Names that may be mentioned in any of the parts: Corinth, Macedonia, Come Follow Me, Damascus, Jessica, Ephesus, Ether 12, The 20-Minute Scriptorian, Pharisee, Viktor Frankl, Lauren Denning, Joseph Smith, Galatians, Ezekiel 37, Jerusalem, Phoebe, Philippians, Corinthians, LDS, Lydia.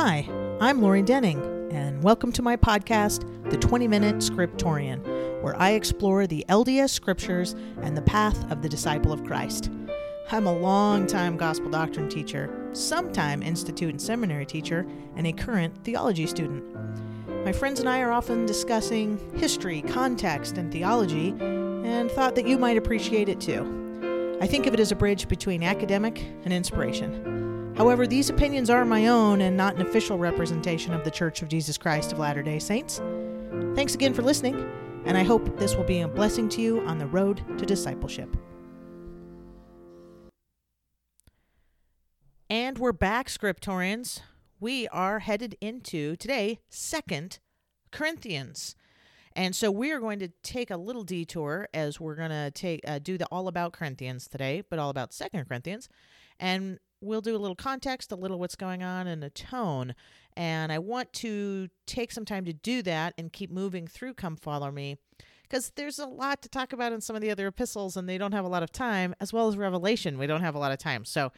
Hi, I'm Lauren Denning, and welcome to my podcast, The 20-Minute Scriptorian, where I explore the LDS scriptures and the path of the disciple of Christ. I'm a long-time gospel doctrine teacher, sometime institute and seminary teacher, and a current theology student. My friends and I are often discussing history, context, and theology, and thought that you might appreciate it too. I think of it as a bridge between academic and inspiration. However, these opinions are my own and not an official representation of the Church of Jesus Christ of Latter-day Saints. Thanks again for listening, and I hope this will be a blessing to you on the road to discipleship. And we're back, Scriptorians. We are headed into, today, 2 Corinthians. And so we are going to take a little detour as we're going to do the all about Corinthians today, but all about 2 Corinthians. And we'll do a little context, a little what's going on, and a tone. And I want to take some time to do that and keep moving through Come Follow Me, because there's a lot to talk about in some of the other epistles, and they don't have a lot of time, as well as Revelation. We don't have a lot of time. So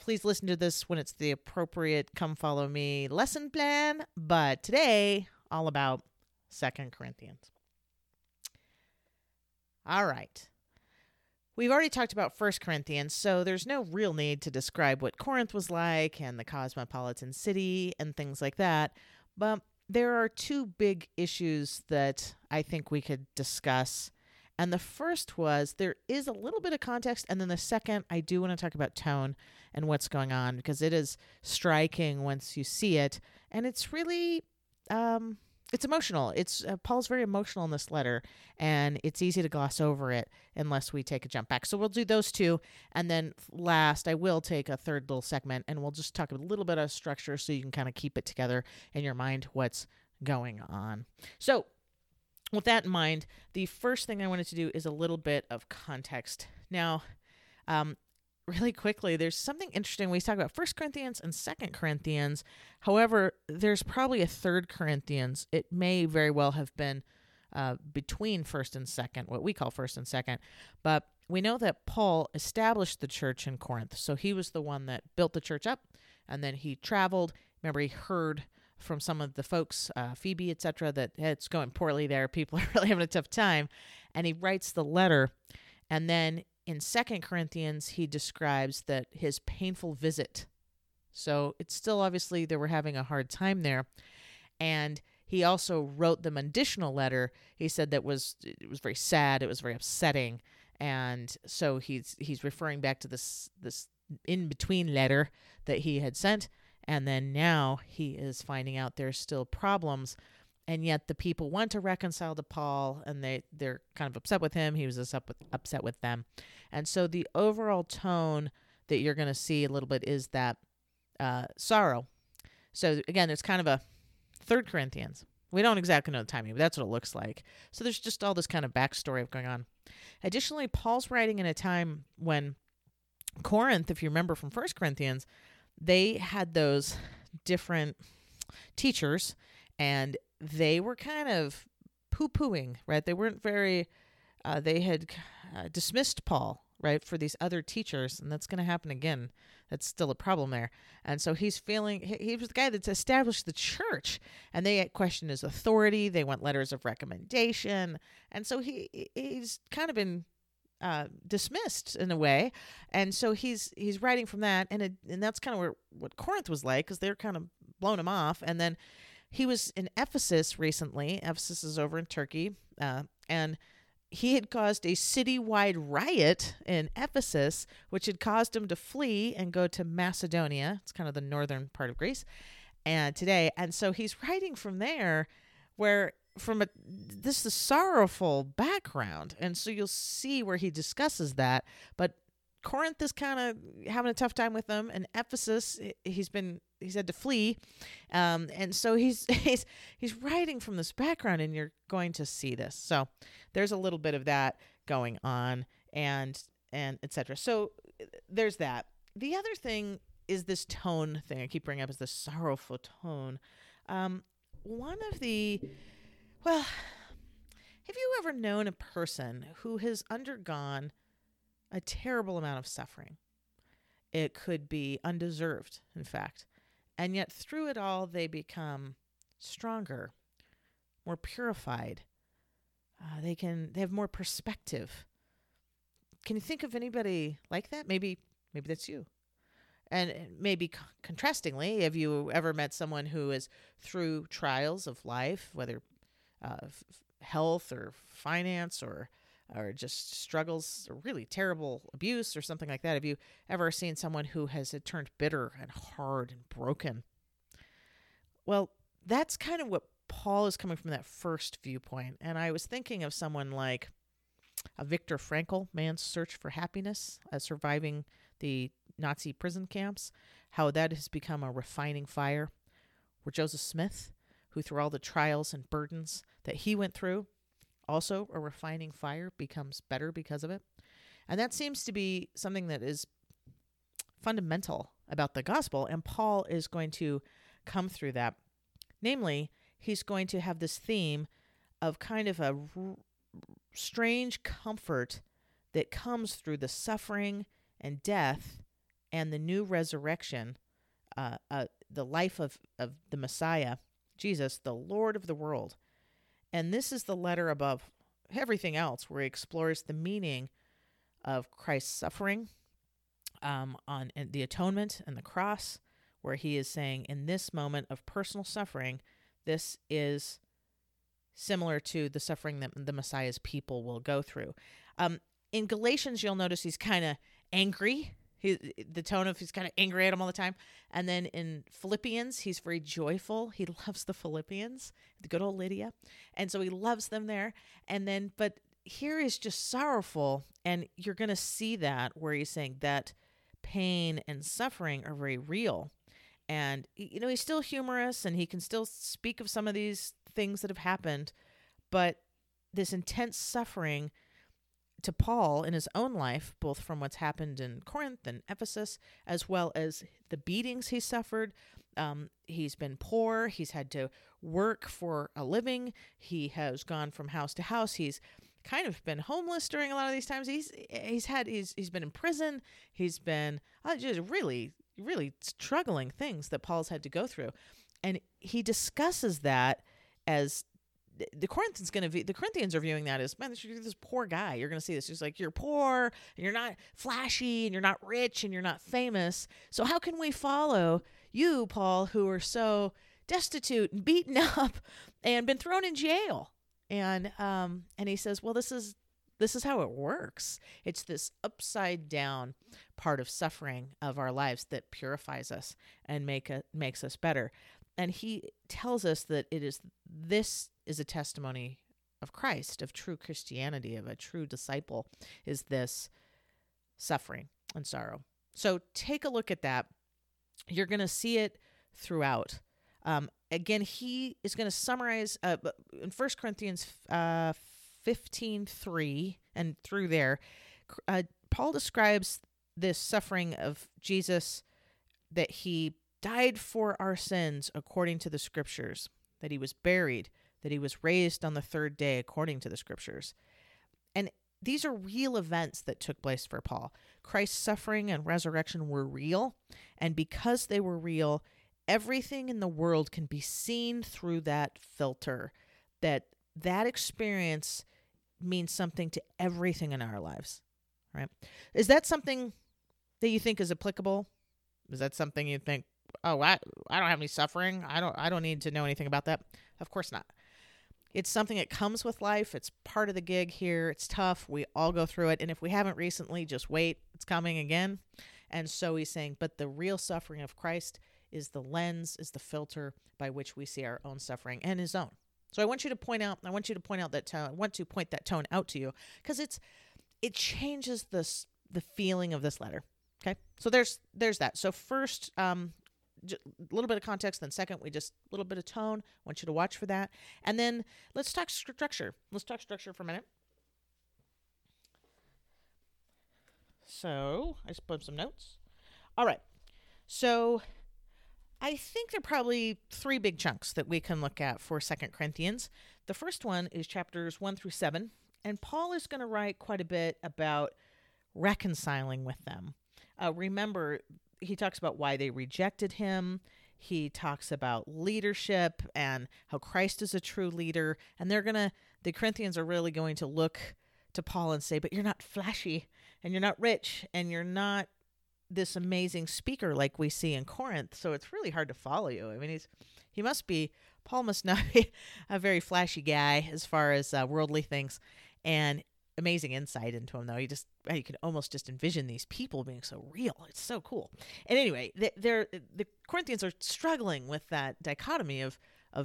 please listen to this when it's the appropriate Come Follow Me lesson plan. But today, all about 2 Corinthians. All right. We've already talked about 1 Corinthians, so there's no real need to describe what Corinth was like and the cosmopolitan city and things like that. But there are two big issues that I think we could discuss. And the first was there is a little bit of context. And then the second, I do want to talk about tone and what's going on, because it is striking once you see it. And it's really, it's emotional. It's Paul's very emotional in this letter, and it's easy to gloss over it unless we take a jump back. So we'll do those two. And then last, I will take a third little segment, and we'll just talk a little bit of structure so you can kind of keep it together in your mind what's going on. So with that in mind, the first thing I wanted to do is a little bit of context. Now, really quickly, there's something interesting. We talk about 1 Corinthians and 2 Corinthians. However, there's probably a 3 Corinthians. It may very well have been between 1 and 2, what we call 1 and 2. But we know that Paul established the church in Corinth. So he was the one that built the church up, and then he traveled. Remember, he heard from some of the folks, Phoebe, etc., that it's going poorly there. People are really having a tough time. And he writes the letter. And then in 2 Corinthians, he describes that his painful visit. So it's still obviously they were having a hard time there. And he also wrote them an additional letter. He said that it was very sad. It was very upsetting. And so he's referring back to this in-between letter that he had sent. And then now he is finding out there's still problems, and yet the people want to reconcile to Paul, and they're kind of upset with him. He was upset with them. And so the overall tone that you're going to see a little bit is that sorrow. So again, it's kind of a 3 Corinthians. We don't exactly know the timing, but that's what it looks like. So there's just all this kind of backstory of going on. Additionally, Paul's writing in a time when Corinth, if you remember from 1 Corinthians, they had those different teachers, and they were kind of poo-pooing, right? They weren't very, they had dismissed Paul, right, for these other teachers, and that's going to happen again. That's still a problem there. And so he's feeling, he was the guy that's established the church, and they questioned his authority. They want letters of recommendation. And so he's kind of been dismissed in a way. And so he's writing from that. And that's kind of what Corinth was like, because they're kind of blowing him off. And then he was in Ephesus recently. Ephesus is over in Turkey. And he had caused a citywide riot in Ephesus, which had caused him to flee and go to Macedonia. It's kind of the northern part of Greece and today. And so he's writing from there, where this is a sorrowful background. And so you'll see where he discusses that. But Corinth is kind of having a tough time with them. And Ephesus, he's had to flee. And so he's writing from this background, and you're going to see this. So there's a little bit of that going on, and et cetera. So there's that. The other thing is this tone thing I keep bringing up, is the sorrowful tone. One of the... Well, have you ever known a person who has undergone a terrible amount of suffering? It could be undeserved, in fact. And yet through it all, they become stronger, more purified. They have more perspective. Can you think of anybody like that? Maybe that's you. And maybe contrastingly, have you ever met someone who is through trials of life, whether health or finance or just struggles or really terrible abuse or something like that? Have you ever seen someone who has turned bitter and hard and broken? Well, that's kind of what Paul is coming from, that first viewpoint. And I was thinking of someone like a Viktor Frankl, Man's Search for Happiness, surviving the Nazi prison camps, how that has become a refining fire. Or Joseph Smith, who through all the trials and burdens that he went through, also a refining fire, becomes better because of it. And that seems to be something that is fundamental about the gospel. And Paul is going to come through that. Namely, he's going to have this theme of kind of a strange comfort that comes through the suffering and death and the new resurrection, the life of the Messiah, Jesus, the Lord of the world. And this is the letter above everything else where he explores the meaning of Christ's suffering and the atonement and the cross, where he is saying in this moment of personal suffering, this is similar to the suffering that the Messiah's people will go through. In Galatians, you'll notice he's kind of angry. The tone of he's kind of angry at him all the time. And then in Philippians, he's very joyful. He loves the Philippians, the good old Lydia. And so he loves them there. And then, but here is just sorrowful. And you're going to see that where he's saying that pain and suffering are very real. And, you know, he's still humorous and he can still speak of some of these things that have happened. But this intense suffering to Paul in his own life, both from what's happened in Corinth and Ephesus, as well as the beatings he suffered. He's been poor. He's had to work for a living. He has gone from house to house. He's kind of been homeless during a lot of these times. He's been in prison. He's been just really, really struggling things that Paul's had to go through. And he discusses that as the Corinthians are viewing that as, man, this poor guy. You're going to see this. It's like, you're poor and you're not flashy and you're not rich and you're not famous. So how can we follow you, Paul, who are so destitute and beaten up and been thrown in jail? And he says, well, this is how it works. It's this upside down part of suffering of our lives that purifies us and makes us better. And he tells us that this is a testimony of Christ, of true Christianity, of a true disciple, is this suffering and sorrow. So take a look at that. You're going to see it throughout. Again, he is going to summarize in 1 Corinthians 15:3 and through there, Paul describes this suffering of Jesus, that he died for our sins according to the scriptures, that he was buried, that he was raised on the third day according to the scriptures. And these are real events that took place for Paul. Christ's suffering and resurrection were real. And because they were real, everything in the world can be seen through that filter, that experience means something to everything in our lives, right? Is that something that you think is applicable? Is that something you think, oh, I don't have any suffering. I don't need to know anything about that. Of course not. It's something that comes with life. It's part of the gig here. It's tough. We all go through it. And if we haven't recently, just wait. It's coming again. And so he's saying, but the real suffering of Christ is the lens, is the filter by which we see our own suffering and his own. So I want to point that tone out to you because it changes the feeling of this letter. Okay. So there's that. So first, a little bit of context, then second, we just a little bit of tone. I want you to watch for that. And then let's talk structure. Let's talk structure for a minute. So I just put up some notes. All right. So I think there are probably three big chunks that we can look at for 2 Corinthians. The first one is chapters 1-7. And Paul is going to write quite a bit about reconciling with them. Remember, he talks about why they rejected him. He talks about leadership and how Christ is a true leader. And the Corinthians are really going to look to Paul and say, but you're not flashy and you're not rich and you're not this amazing speaker like we see in Corinth. So it's really hard to follow you. I mean, Paul must not be a very flashy guy as far as worldly things. And amazing insight into him, though. You can almost just envision these people being so real. It's so cool. And anyway, the Corinthians are struggling with that dichotomy of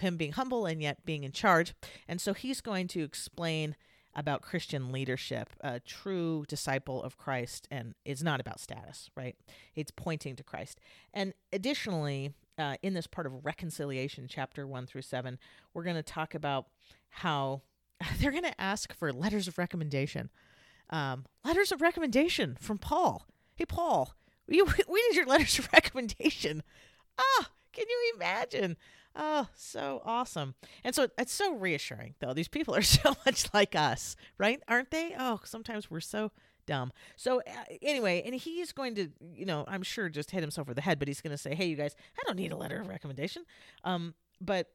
him being humble and yet being in charge. And so he's going to explain about Christian leadership. A true disciple of Christ, and it's not about status, right? It's pointing to Christ. And additionally, in this part of reconciliation, chapter 1-7, we're going to talk about how they're going to ask for letters of recommendation. Letters of recommendation from Paul. Hey, Paul, we need your letters of recommendation. Ah, can you imagine? Oh, so awesome. And so it's so reassuring, though. These people are so much like us, right? Aren't they? Oh, sometimes we're so dumb. So anyway, and he's going to, I'm sure just hit himself over the head, but he's going to say, hey, you guys, I don't need a letter of recommendation. But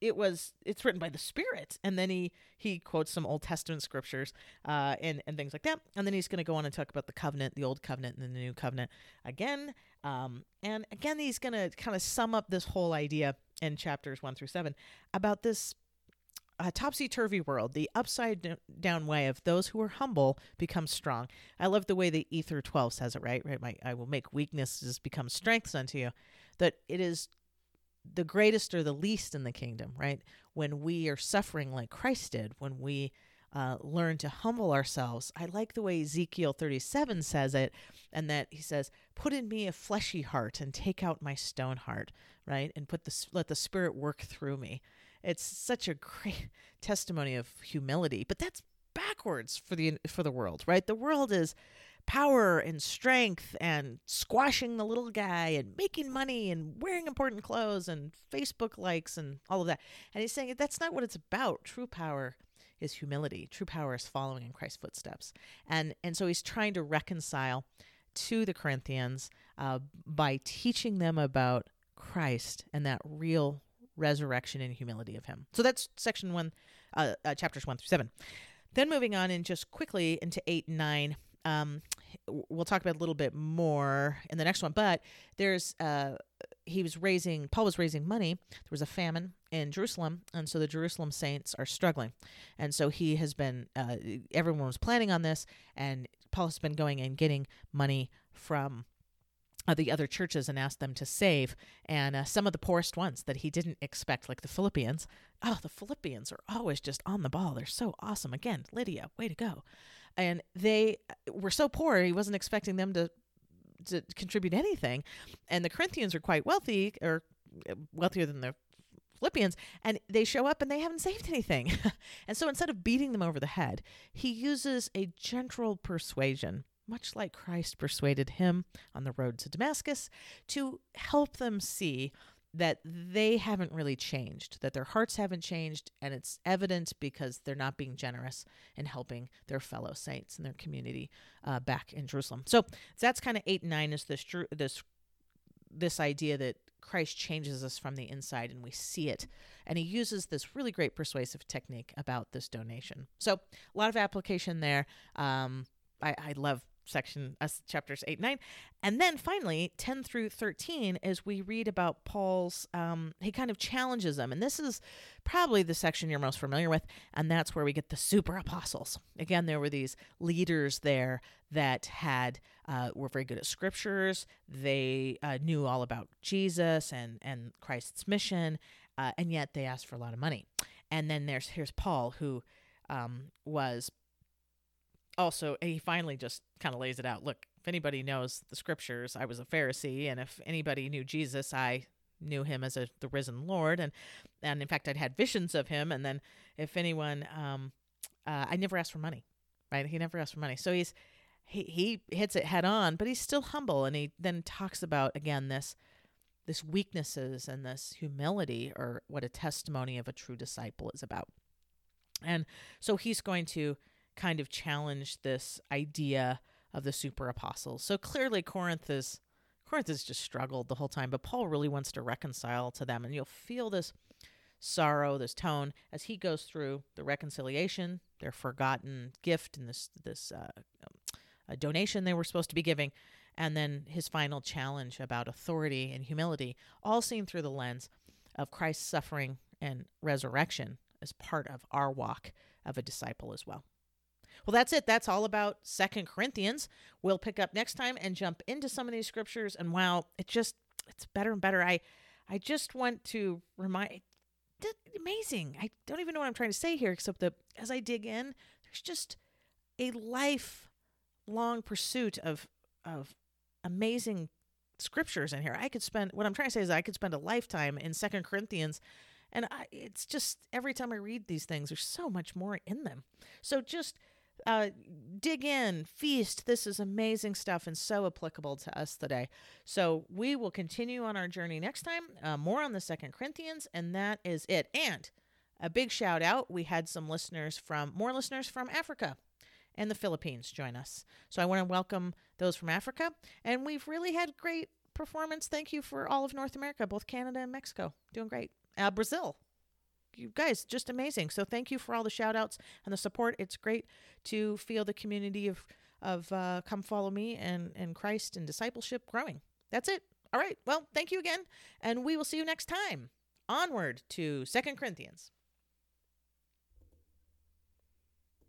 it's written by the Spirit. And then he quotes some Old Testament scriptures and things like that. And then he's going to go on and talk about the covenant, the Old Covenant and the New Covenant again. And again, he's going to kind of sum up this whole idea in chapters 1-7 about this topsy-turvy world, the upside-down way of those who are humble become strong. I love the way the Ether 12 says it, right? I will make weaknesses become strengths unto you. That it is the greatest or the least in the kingdom, right? When we are suffering like Christ did, when we learn to humble ourselves. I like the way Ezekiel 37 says it, and that he says, put in me a fleshy heart and take out my stone heart, right? And let the Spirit work through me. It's such a great testimony of humility, but that's backwards for the world, right? The world is power and strength and squashing the little guy and making money and wearing important clothes and Facebook likes and all of that. And he's saying that's not what it's about. True power is humility. True power is following in Christ's footsteps. And so he's trying to reconcile to the Corinthians by teaching them about Christ and that real resurrection and humility of him. So that's section 1, chapters 1-7. Then moving on and just quickly into 8 and 9, we'll talk about a little bit more in the next one, but there's, Paul was raising money. There was a famine in Jerusalem. And so the Jerusalem saints are struggling. And so he has been, everyone was planning on this, and Paul has been going and getting money from the other churches and asked them to save. And some of the poorest ones that he didn't expect, like the Philippians. Oh, the Philippians are always just on the ball. They're so awesome. Again, Lydia, way to go. And they were so poor, he wasn't expecting them to contribute anything. And the Corinthians are quite wealthy, or wealthier than the Philippians, and they show up and they haven't saved anything. And so instead of beating them over the head, he uses a gentle persuasion, much like Christ persuaded him on the road to Damascus, to help them see that they haven't really changed, that their hearts haven't changed, and it's evident because they're not being generous in helping their fellow saints and their community back in Jerusalem. So that's kind of 8 and 9, is this idea that Christ changes us from the inside and we see it. And he uses this really great persuasive technique about this donation. So a lot of application there. I love section chapters 8 and 9, and then finally 10-13 is we read about Paul's he kind of challenges them, and this is probably the section you're most familiar with, and that's where we get the super apostles. Again, there were these leaders there that were very good at scriptures. They knew all about Jesus and Christ's mission, and yet they asked for a lot of money. And then here's Paul, who was also, he finally just kind of lays it out. Look, if anybody knows the scriptures, I was a Pharisee. And if anybody knew Jesus, I knew him as the risen Lord. And in fact, I'd had visions of him. And then if anyone, I never asked for money, right? He never asked for money. So he hits it head on, but he's still humble. And he then talks about, again, this weaknesses and this humility, or what a testimony of a true disciple is about. And so he's going to kind of challenge this idea of the super apostles. So clearly, Corinth is Corinthians just struggled the whole time, but Paul really wants to reconcile to them. And you'll feel this sorrow, this tone, as he goes through the reconciliation, their forgotten gift, and this donation they were supposed to be giving, and then his final challenge about authority and humility, all seen through the lens of Christ's suffering and resurrection as part of our walk of a disciple as well. Well, that's it. That's all about 2 Corinthians. We'll pick up next time and jump into some of these scriptures. And wow, it's better and better. I just want to remind, amazing. I don't even know what I'm trying to say here, except that as I dig in, there's just a lifelong pursuit of amazing scriptures in here. I could spend a lifetime in 2 Corinthians. And it's just every time I read these things, there's so much more in them. So just dig in, feast. This is amazing stuff and so applicable to us today. So we will continue on our journey next time, more on the 2 Corinthians, and that is it. And a big shout out. We had some listeners from Africa and the Philippines join us. So I want to welcome those from Africa. And we've really had great performance. Thank you for all of North America, both Canada and Mexico. Doing great. Brazil, you guys, just amazing. So thank you for all the shout outs and the support. It's great to feel the community of Come Follow Me and Christ and discipleship growing. That's it. All right. Well, thank you again. And we will see you next time. Onward to 2 Corinthians.